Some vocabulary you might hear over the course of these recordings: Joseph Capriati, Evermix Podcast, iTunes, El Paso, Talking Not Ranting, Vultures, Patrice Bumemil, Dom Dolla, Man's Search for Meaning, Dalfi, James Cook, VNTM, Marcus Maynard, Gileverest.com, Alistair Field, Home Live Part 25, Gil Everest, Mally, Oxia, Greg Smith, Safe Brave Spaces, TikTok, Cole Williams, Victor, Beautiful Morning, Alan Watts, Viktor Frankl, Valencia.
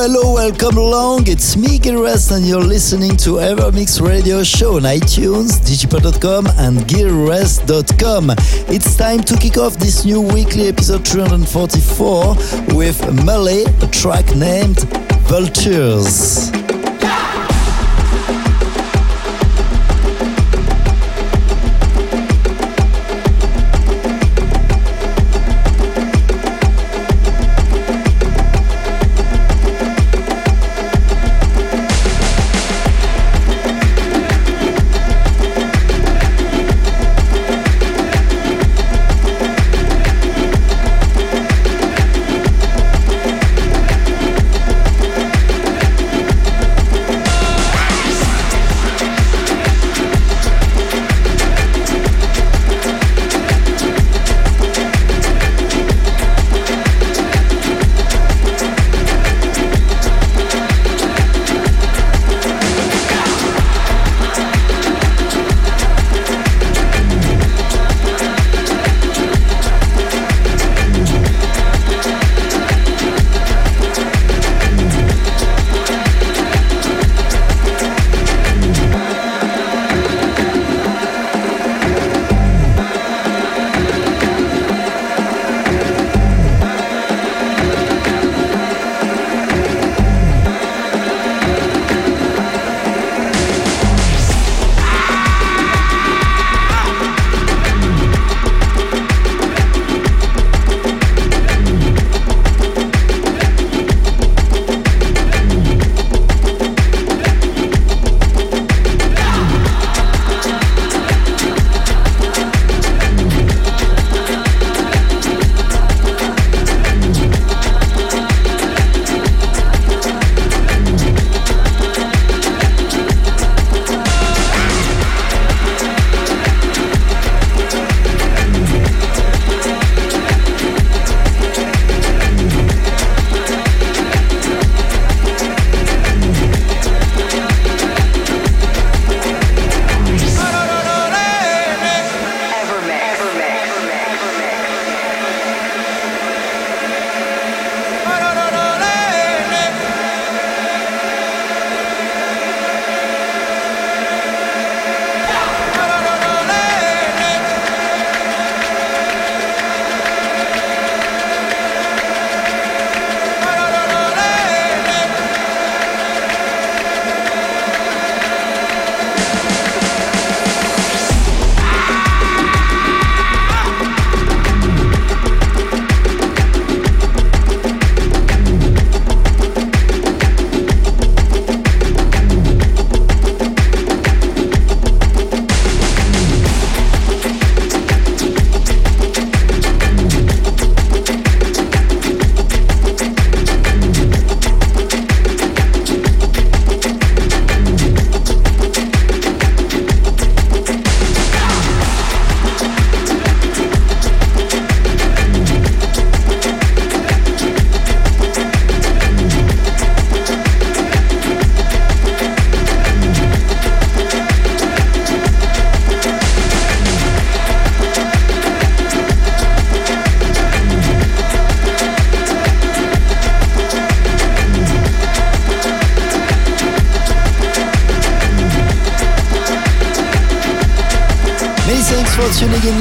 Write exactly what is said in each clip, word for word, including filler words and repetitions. Hello, welcome along. It's me, Gil Everest, and you're listening to Evermix Radio Show on iTunes, Digipart dot com, and Gileverest dot com. It's time to kick off this new weekly episode three forty-four with Mally, a track named Vultures.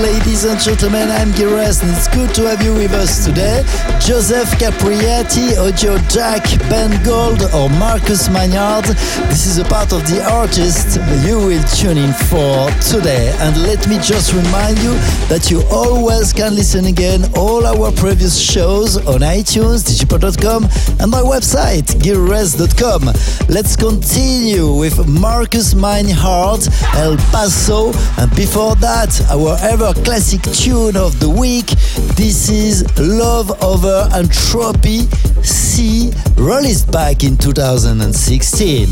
Ladies and gentlemen, I'm Gil Everest, and it's good to have you with us today. Joseph Capriati, AudioJack, Ben Gold or Marcus Maynard. This is a part of the artist you will tune in for today. And let me just remind you that you always can listen again all our previous shows on iTunes, digipart dot com and my website, Gileverest dot com. Let's continue with Marcus Maynard, El Paso, and before that, our ever classic tune of the week. This is Love Over Entropy, C, released back in two thousand sixteen.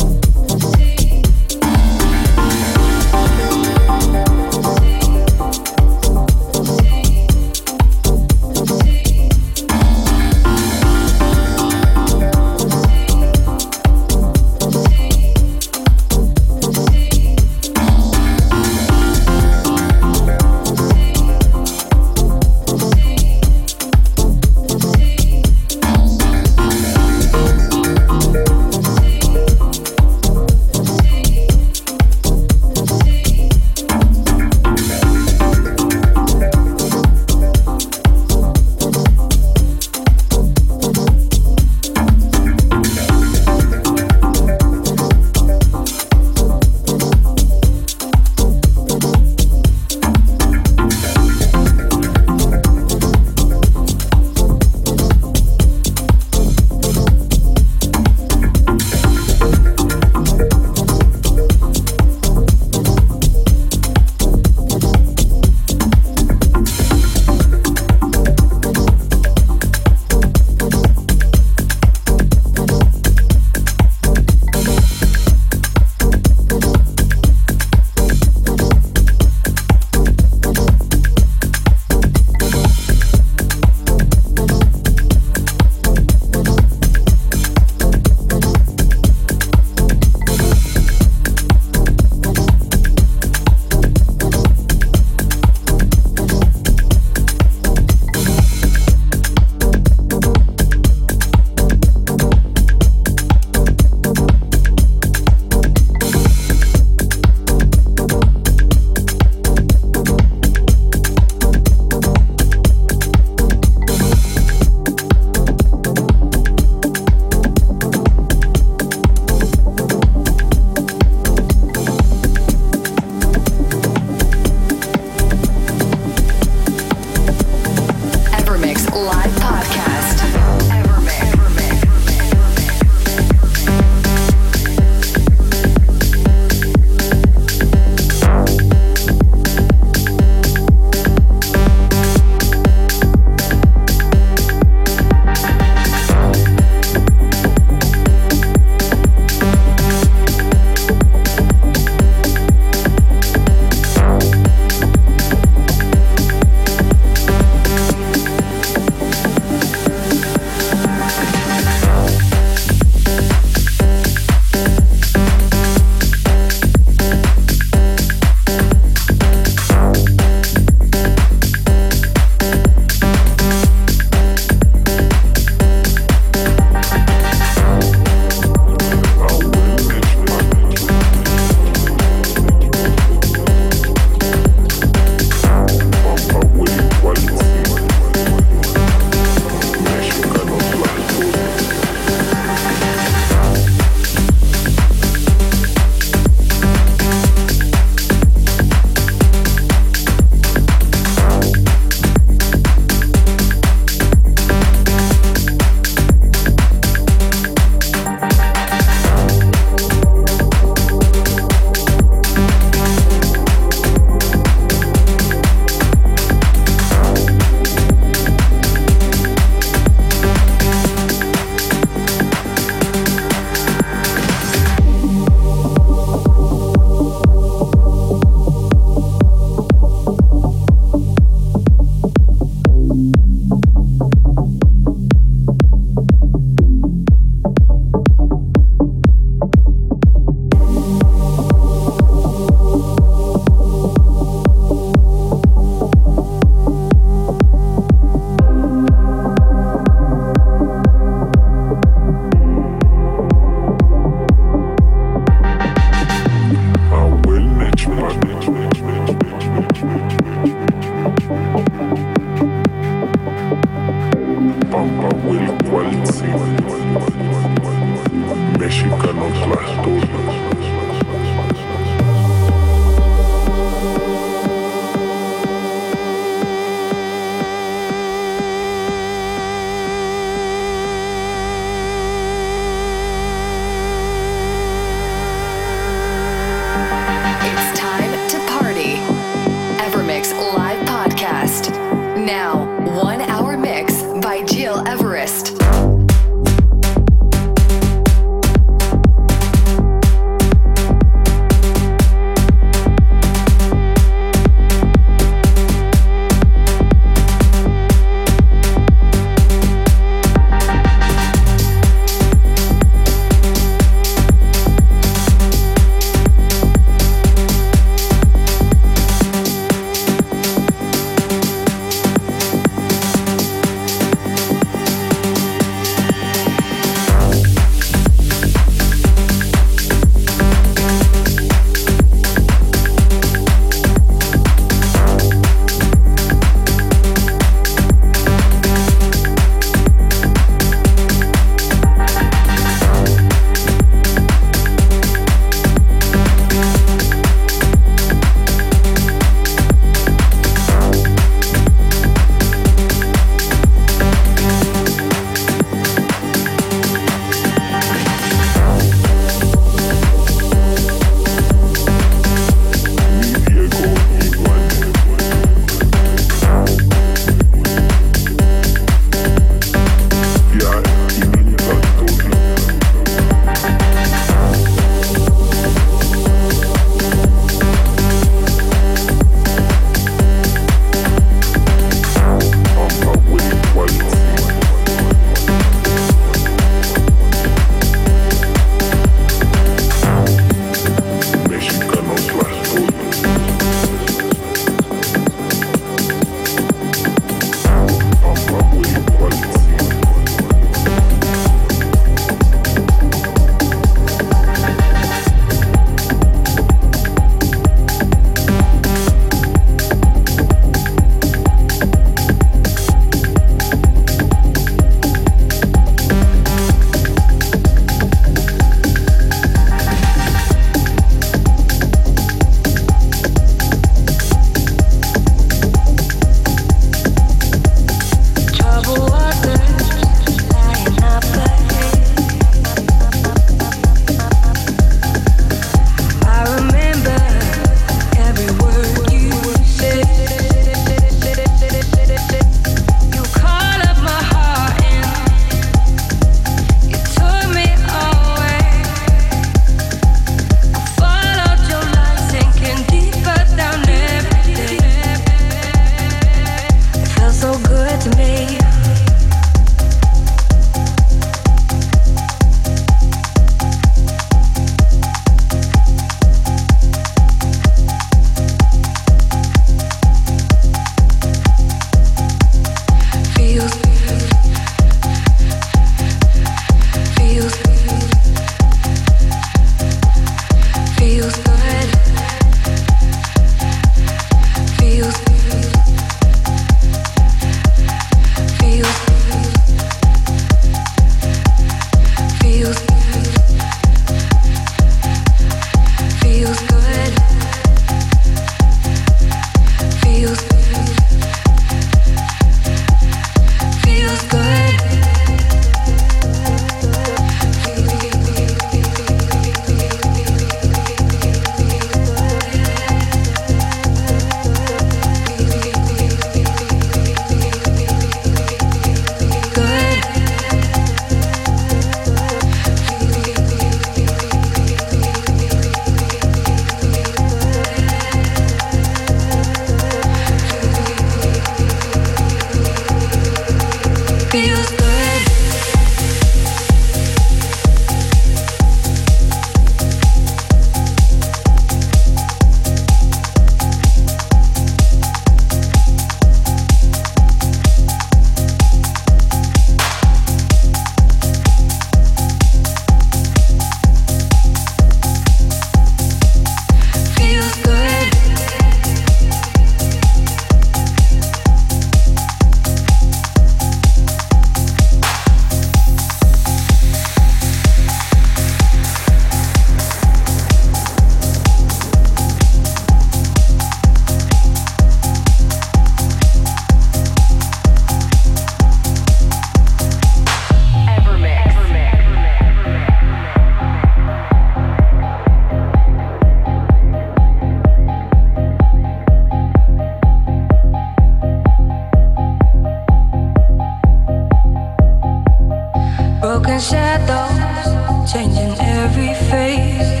broken shadows, changing every face.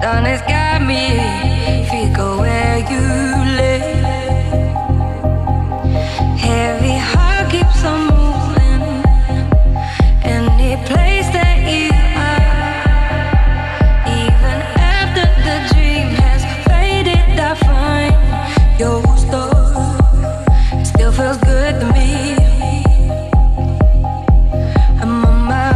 Dawn has got me, feet go where you lay. Heavy heart keeps on moving, any place that you are. Even after the dream has faded, I find your story still feels good to me. I'm on my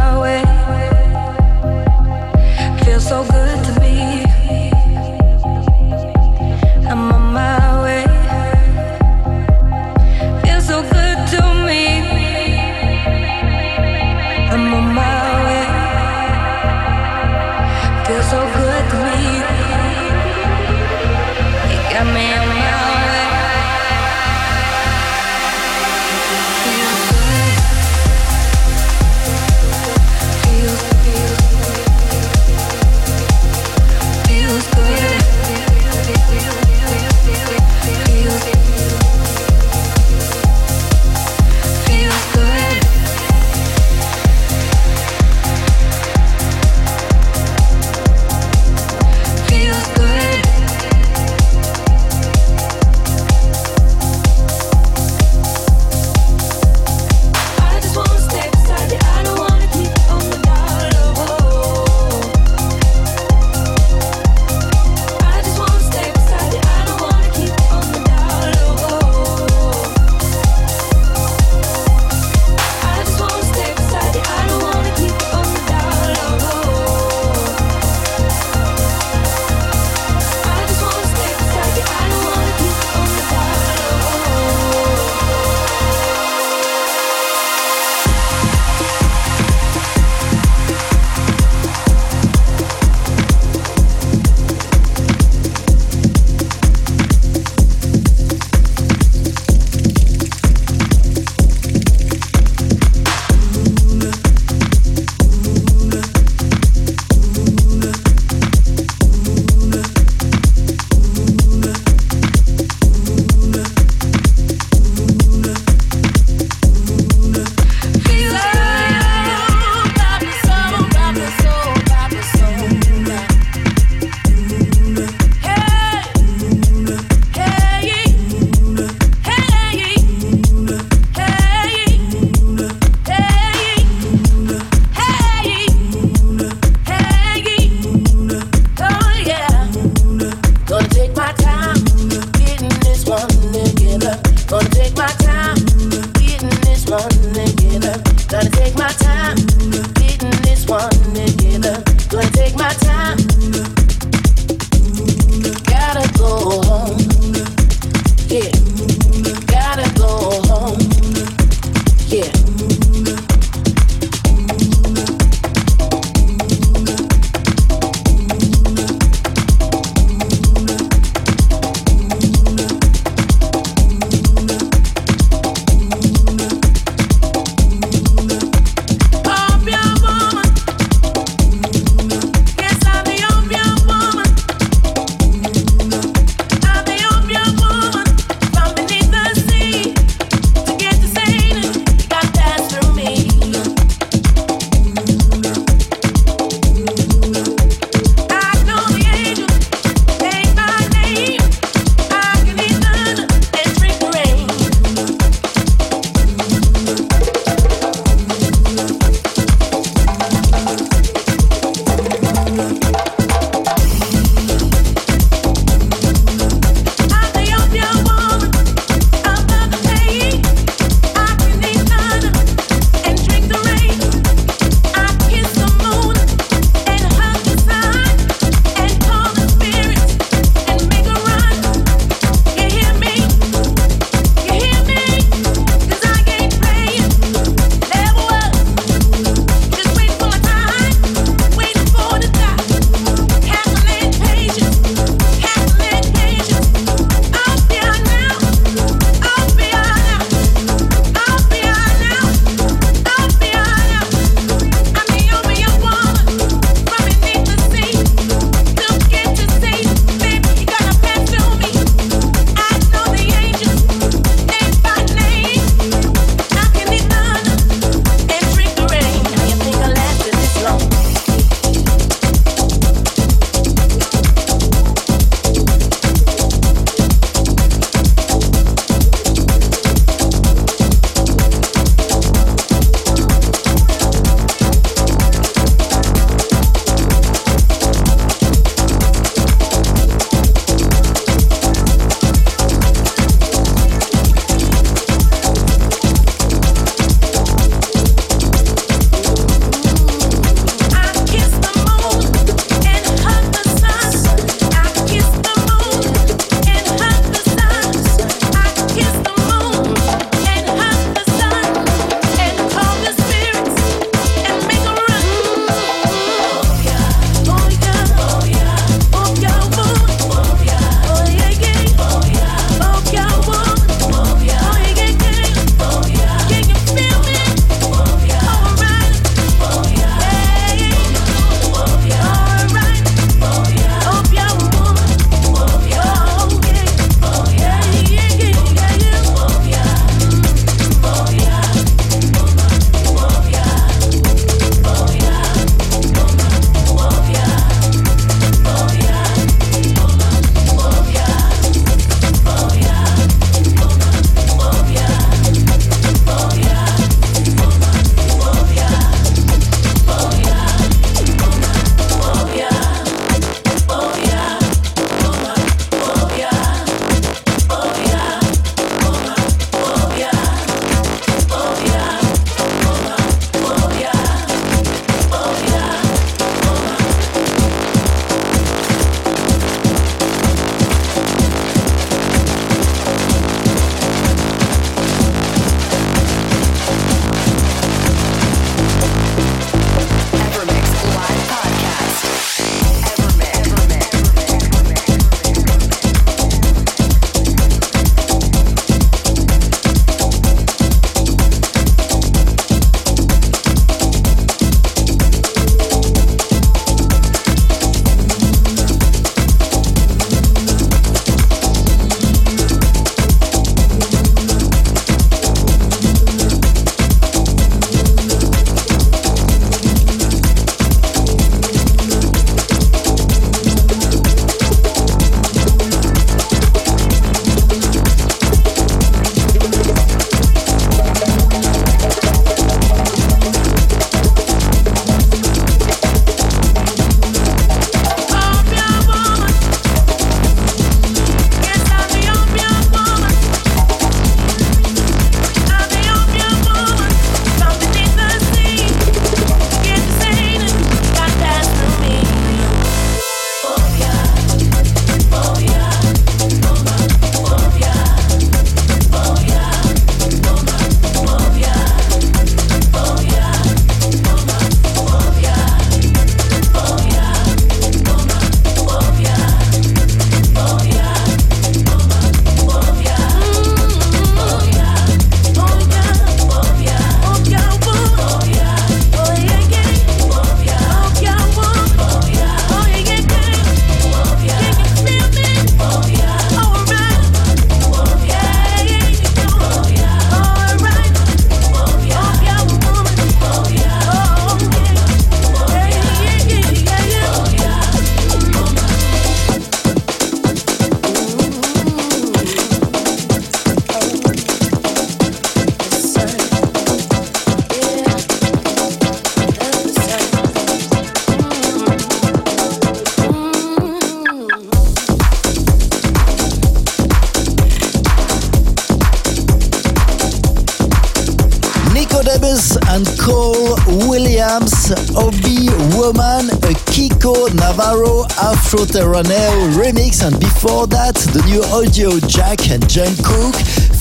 and Cole Williams, Obi Woman, a Kiko Navarro Afro Terraneo remix, and before that the new AudioJack and James Cook,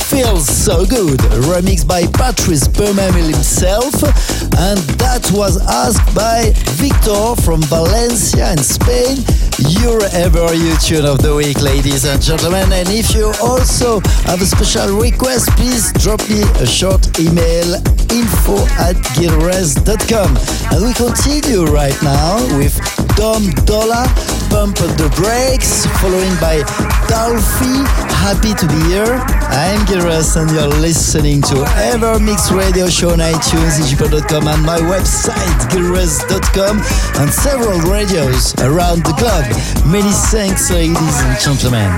Feels So Good, remixed by Patrice Bumemil himself, and that was asked by Victor from Valencia in Spain. Your Ever You Tune of the Week, ladies and gentlemen. And if you also have a special request, please drop me a short email, info at Gileverest dot com. And we continue right now with Dom Dolla, Pump the Brakes, following by Dalfi, Happy to Be Here. I'm Gileverest and you're listening to Evermix Radio Show on iTunes, Digipart dot com, and my website, Gileverest dot com, and several radios around the globe. Many thanks, ladies and gentlemen.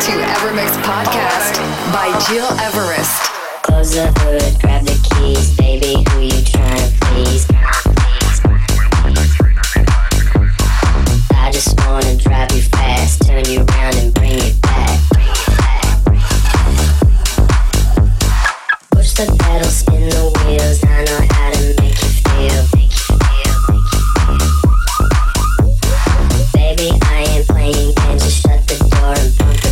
To Evermix Podcast by Gil Everest. Close the hood, grab the keys, baby, who you tryna please? I just wanna drive you fast, turn you around and bring it back. Push the pedal, spin the wheels, I know how to make you feel. Baby, I ain't playing games, just shut the door and pump the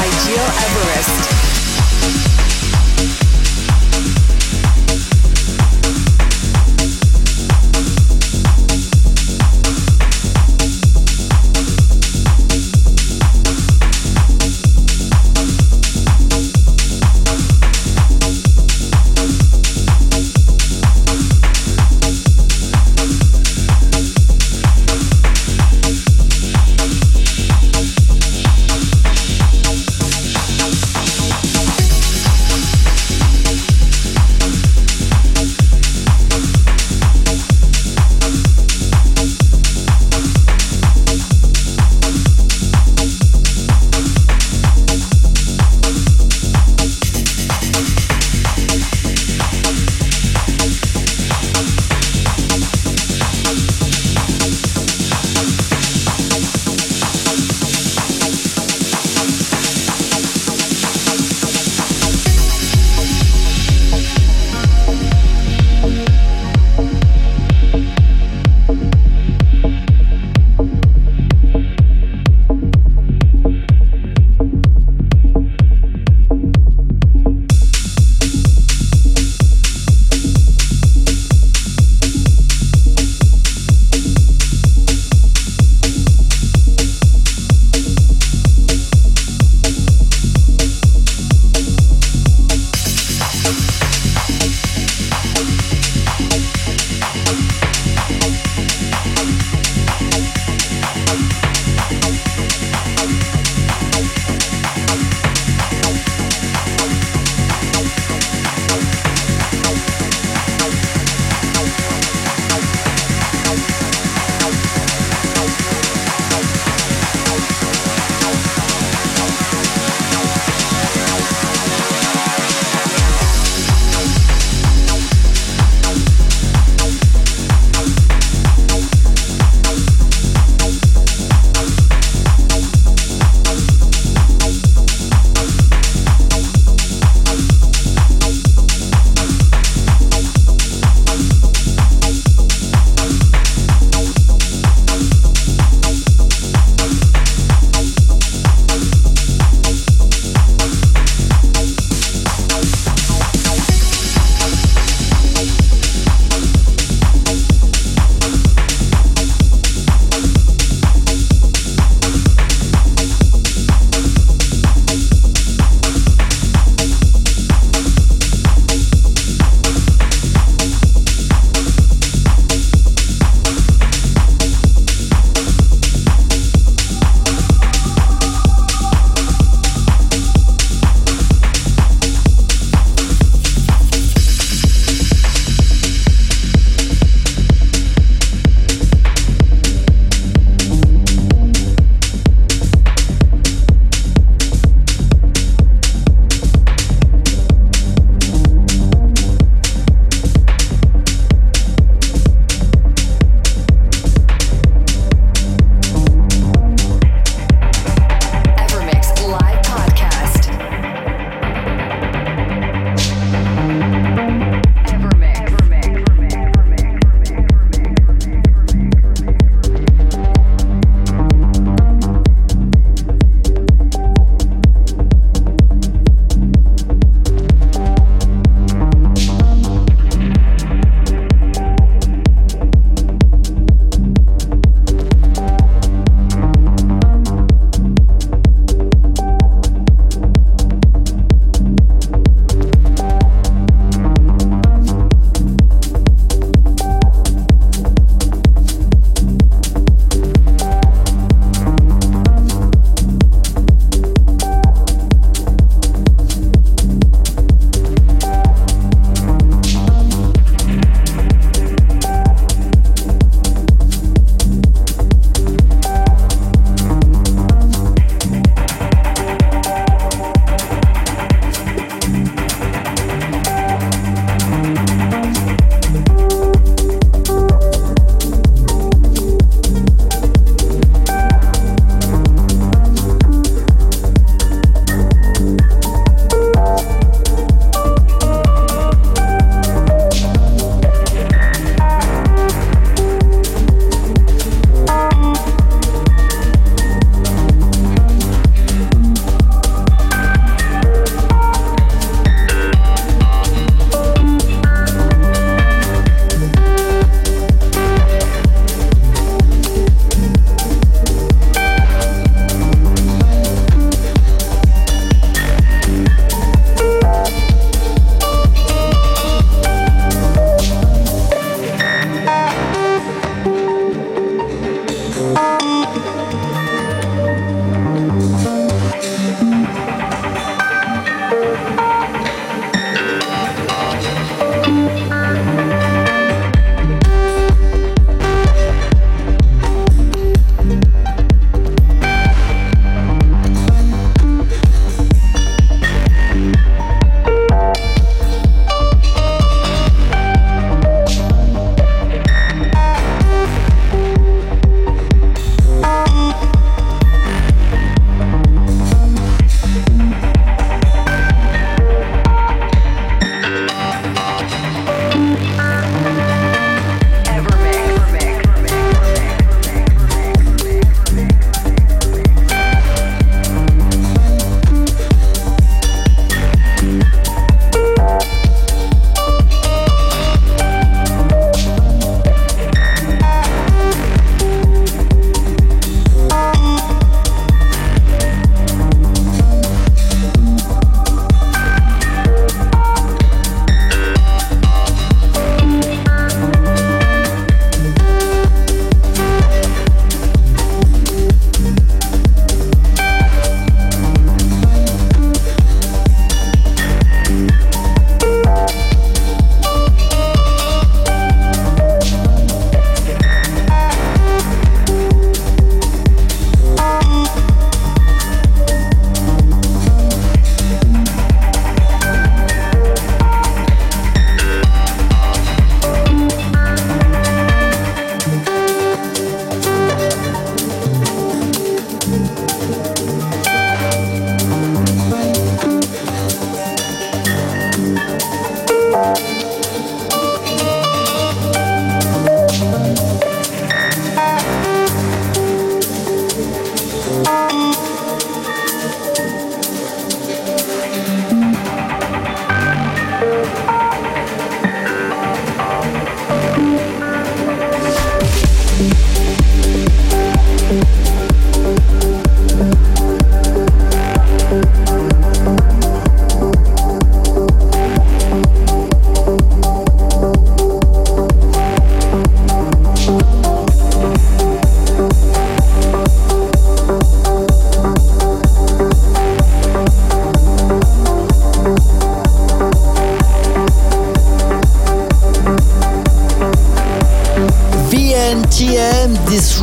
by Gil Everest.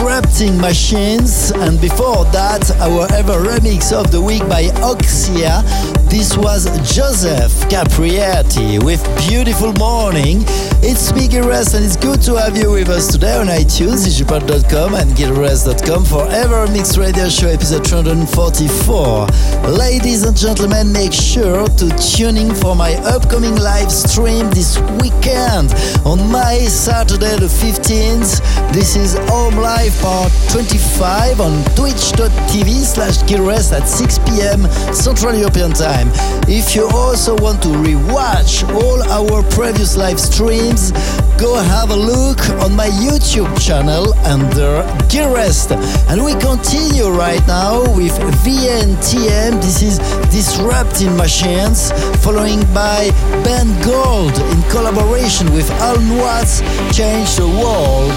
Crafting Machines, and before that our Ever Remix of the Week by Oxia. This was Joseph Capriati with Beautiful Morning. It's me, Gileverest, and it's good to have you with us today on iTunes, Digipart dot com and Gileverest dot com for Evermix Radio Show episode three forty-four. Ladies and gentlemen, make sure to tune in for my upcoming live stream this weekend on my Saturday the fifteenth. This is Home Live Part twenty-five on twitch dot t v slash Gileverest at six p m Central European Time. If you also want to rewatch all our previous live streams, go have a look on my YouTube channel under Gileverest. And we continue right now with V N T M. This is Disrupting Machines, following by Ben Gold in collaboration with Alan Watts, Change the World.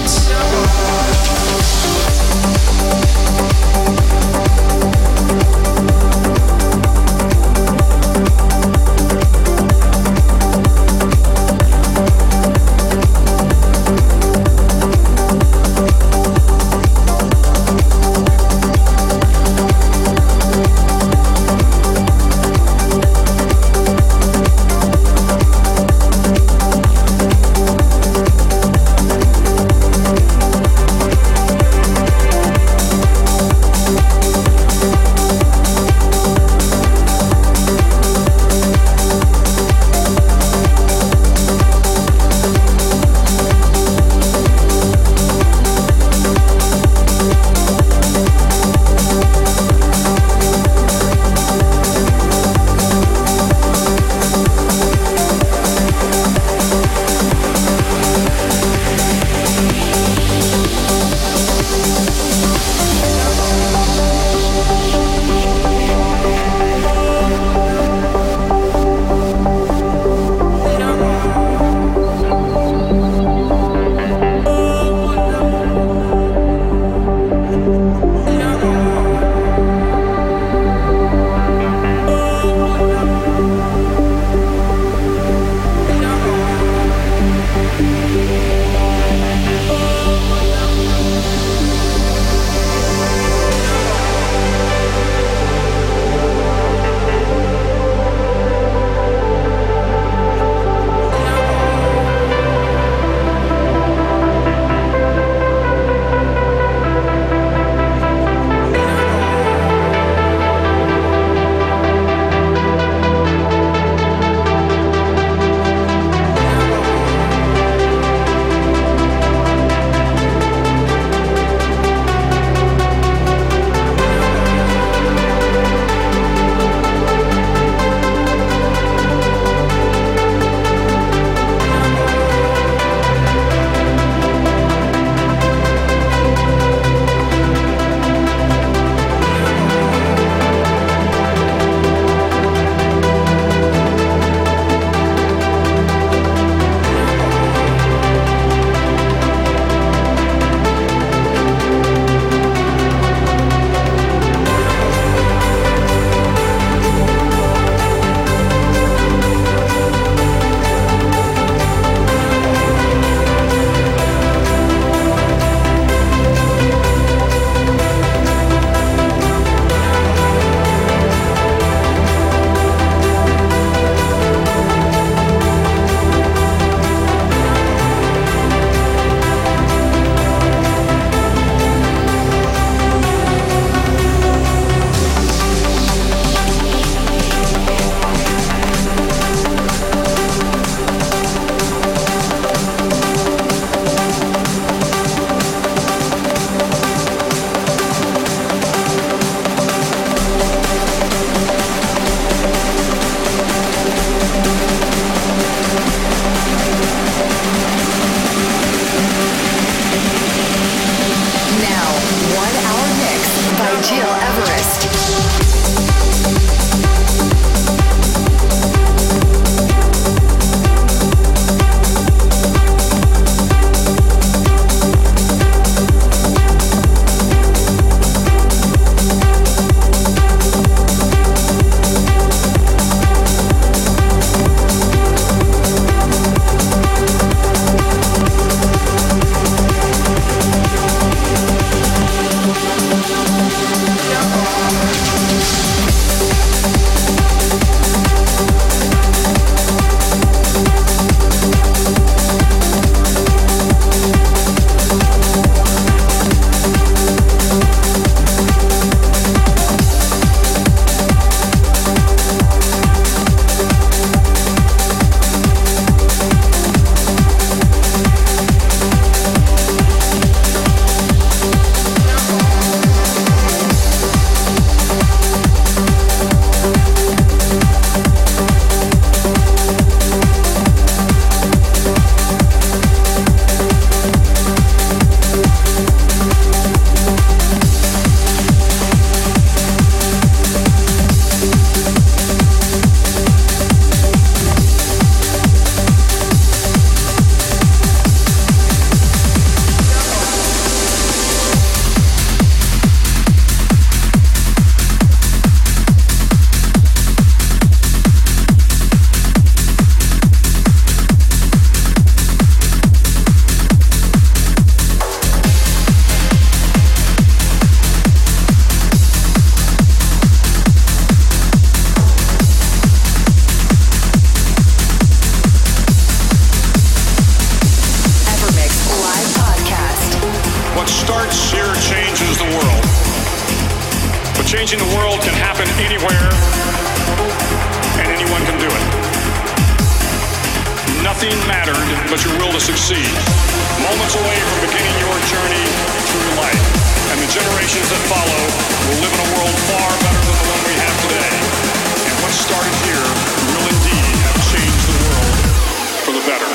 Changing the world can happen anywhere, and anyone can do it. Nothing mattered but your will to succeed. Moments away from beginning your journey through life, and the generations that follow will live in a world far better than the one we have today. And what started here will indeed have changed the world for the better.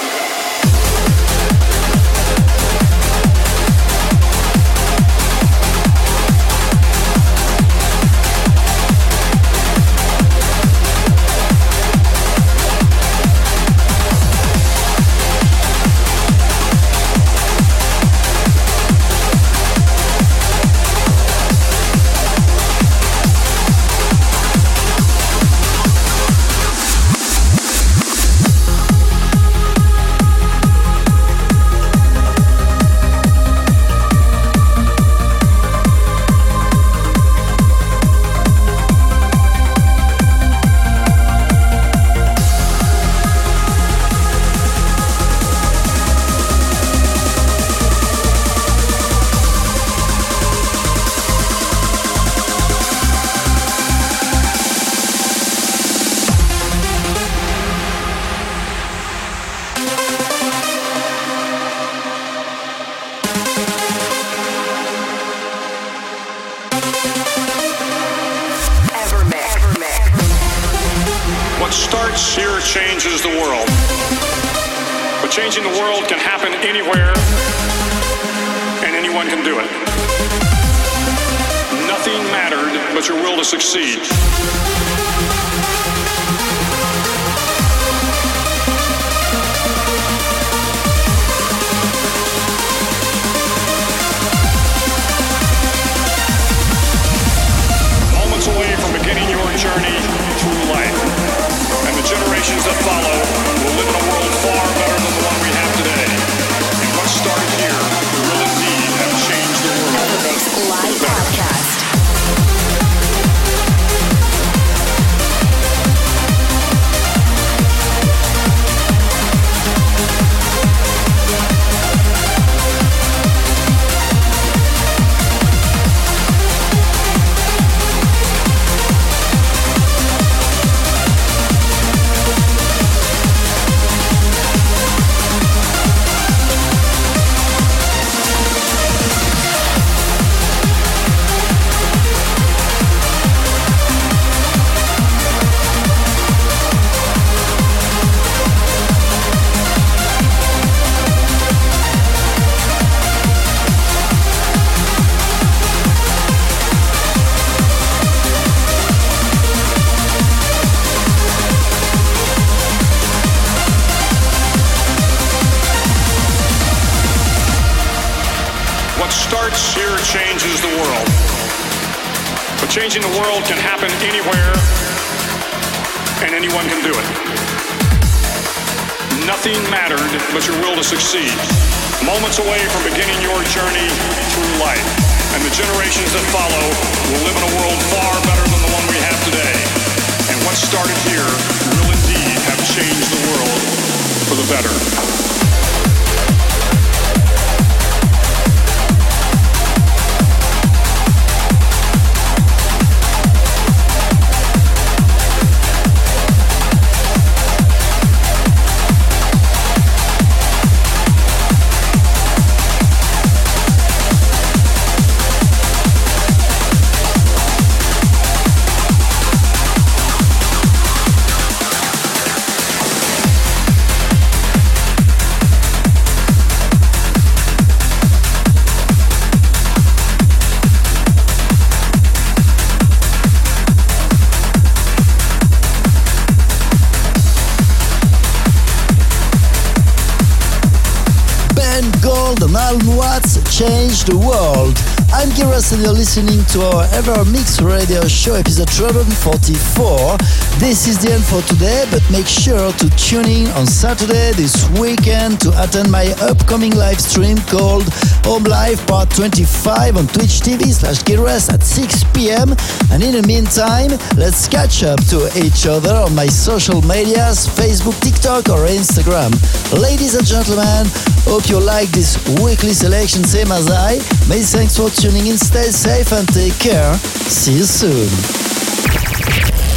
Alan Watts, Change the World. I'm Gil Everest and you're listening to our Evermix Radio Show episode three forty-four. This is the end for today, but make sure to tune in on Saturday this weekend to attend my upcoming live stream called Home Live Part twenty-five on twitch dot t v slash Gil Everest at six p m And in the meantime, let's catch up to each other on my social medias, Facebook, TikTok or Instagram. Ladies and gentlemen, hope you like this weekly selection same as I. Many thanks for tuning in. Stay safe and take care. See you soon.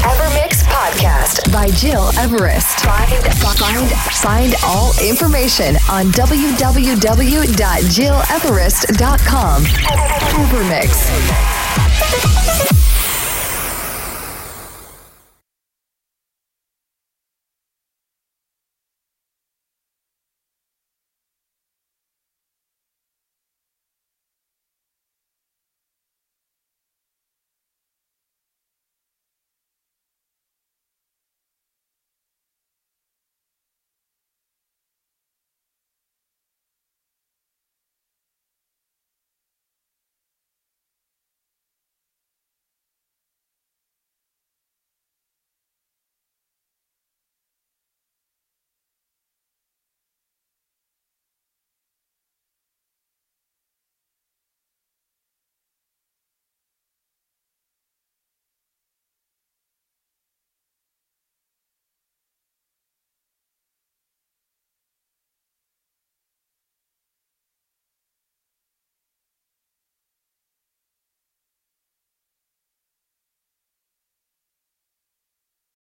Evermix Podcast by Gil Everest. Find, find, find all information on w w w dot gil everest dot com. Evermix.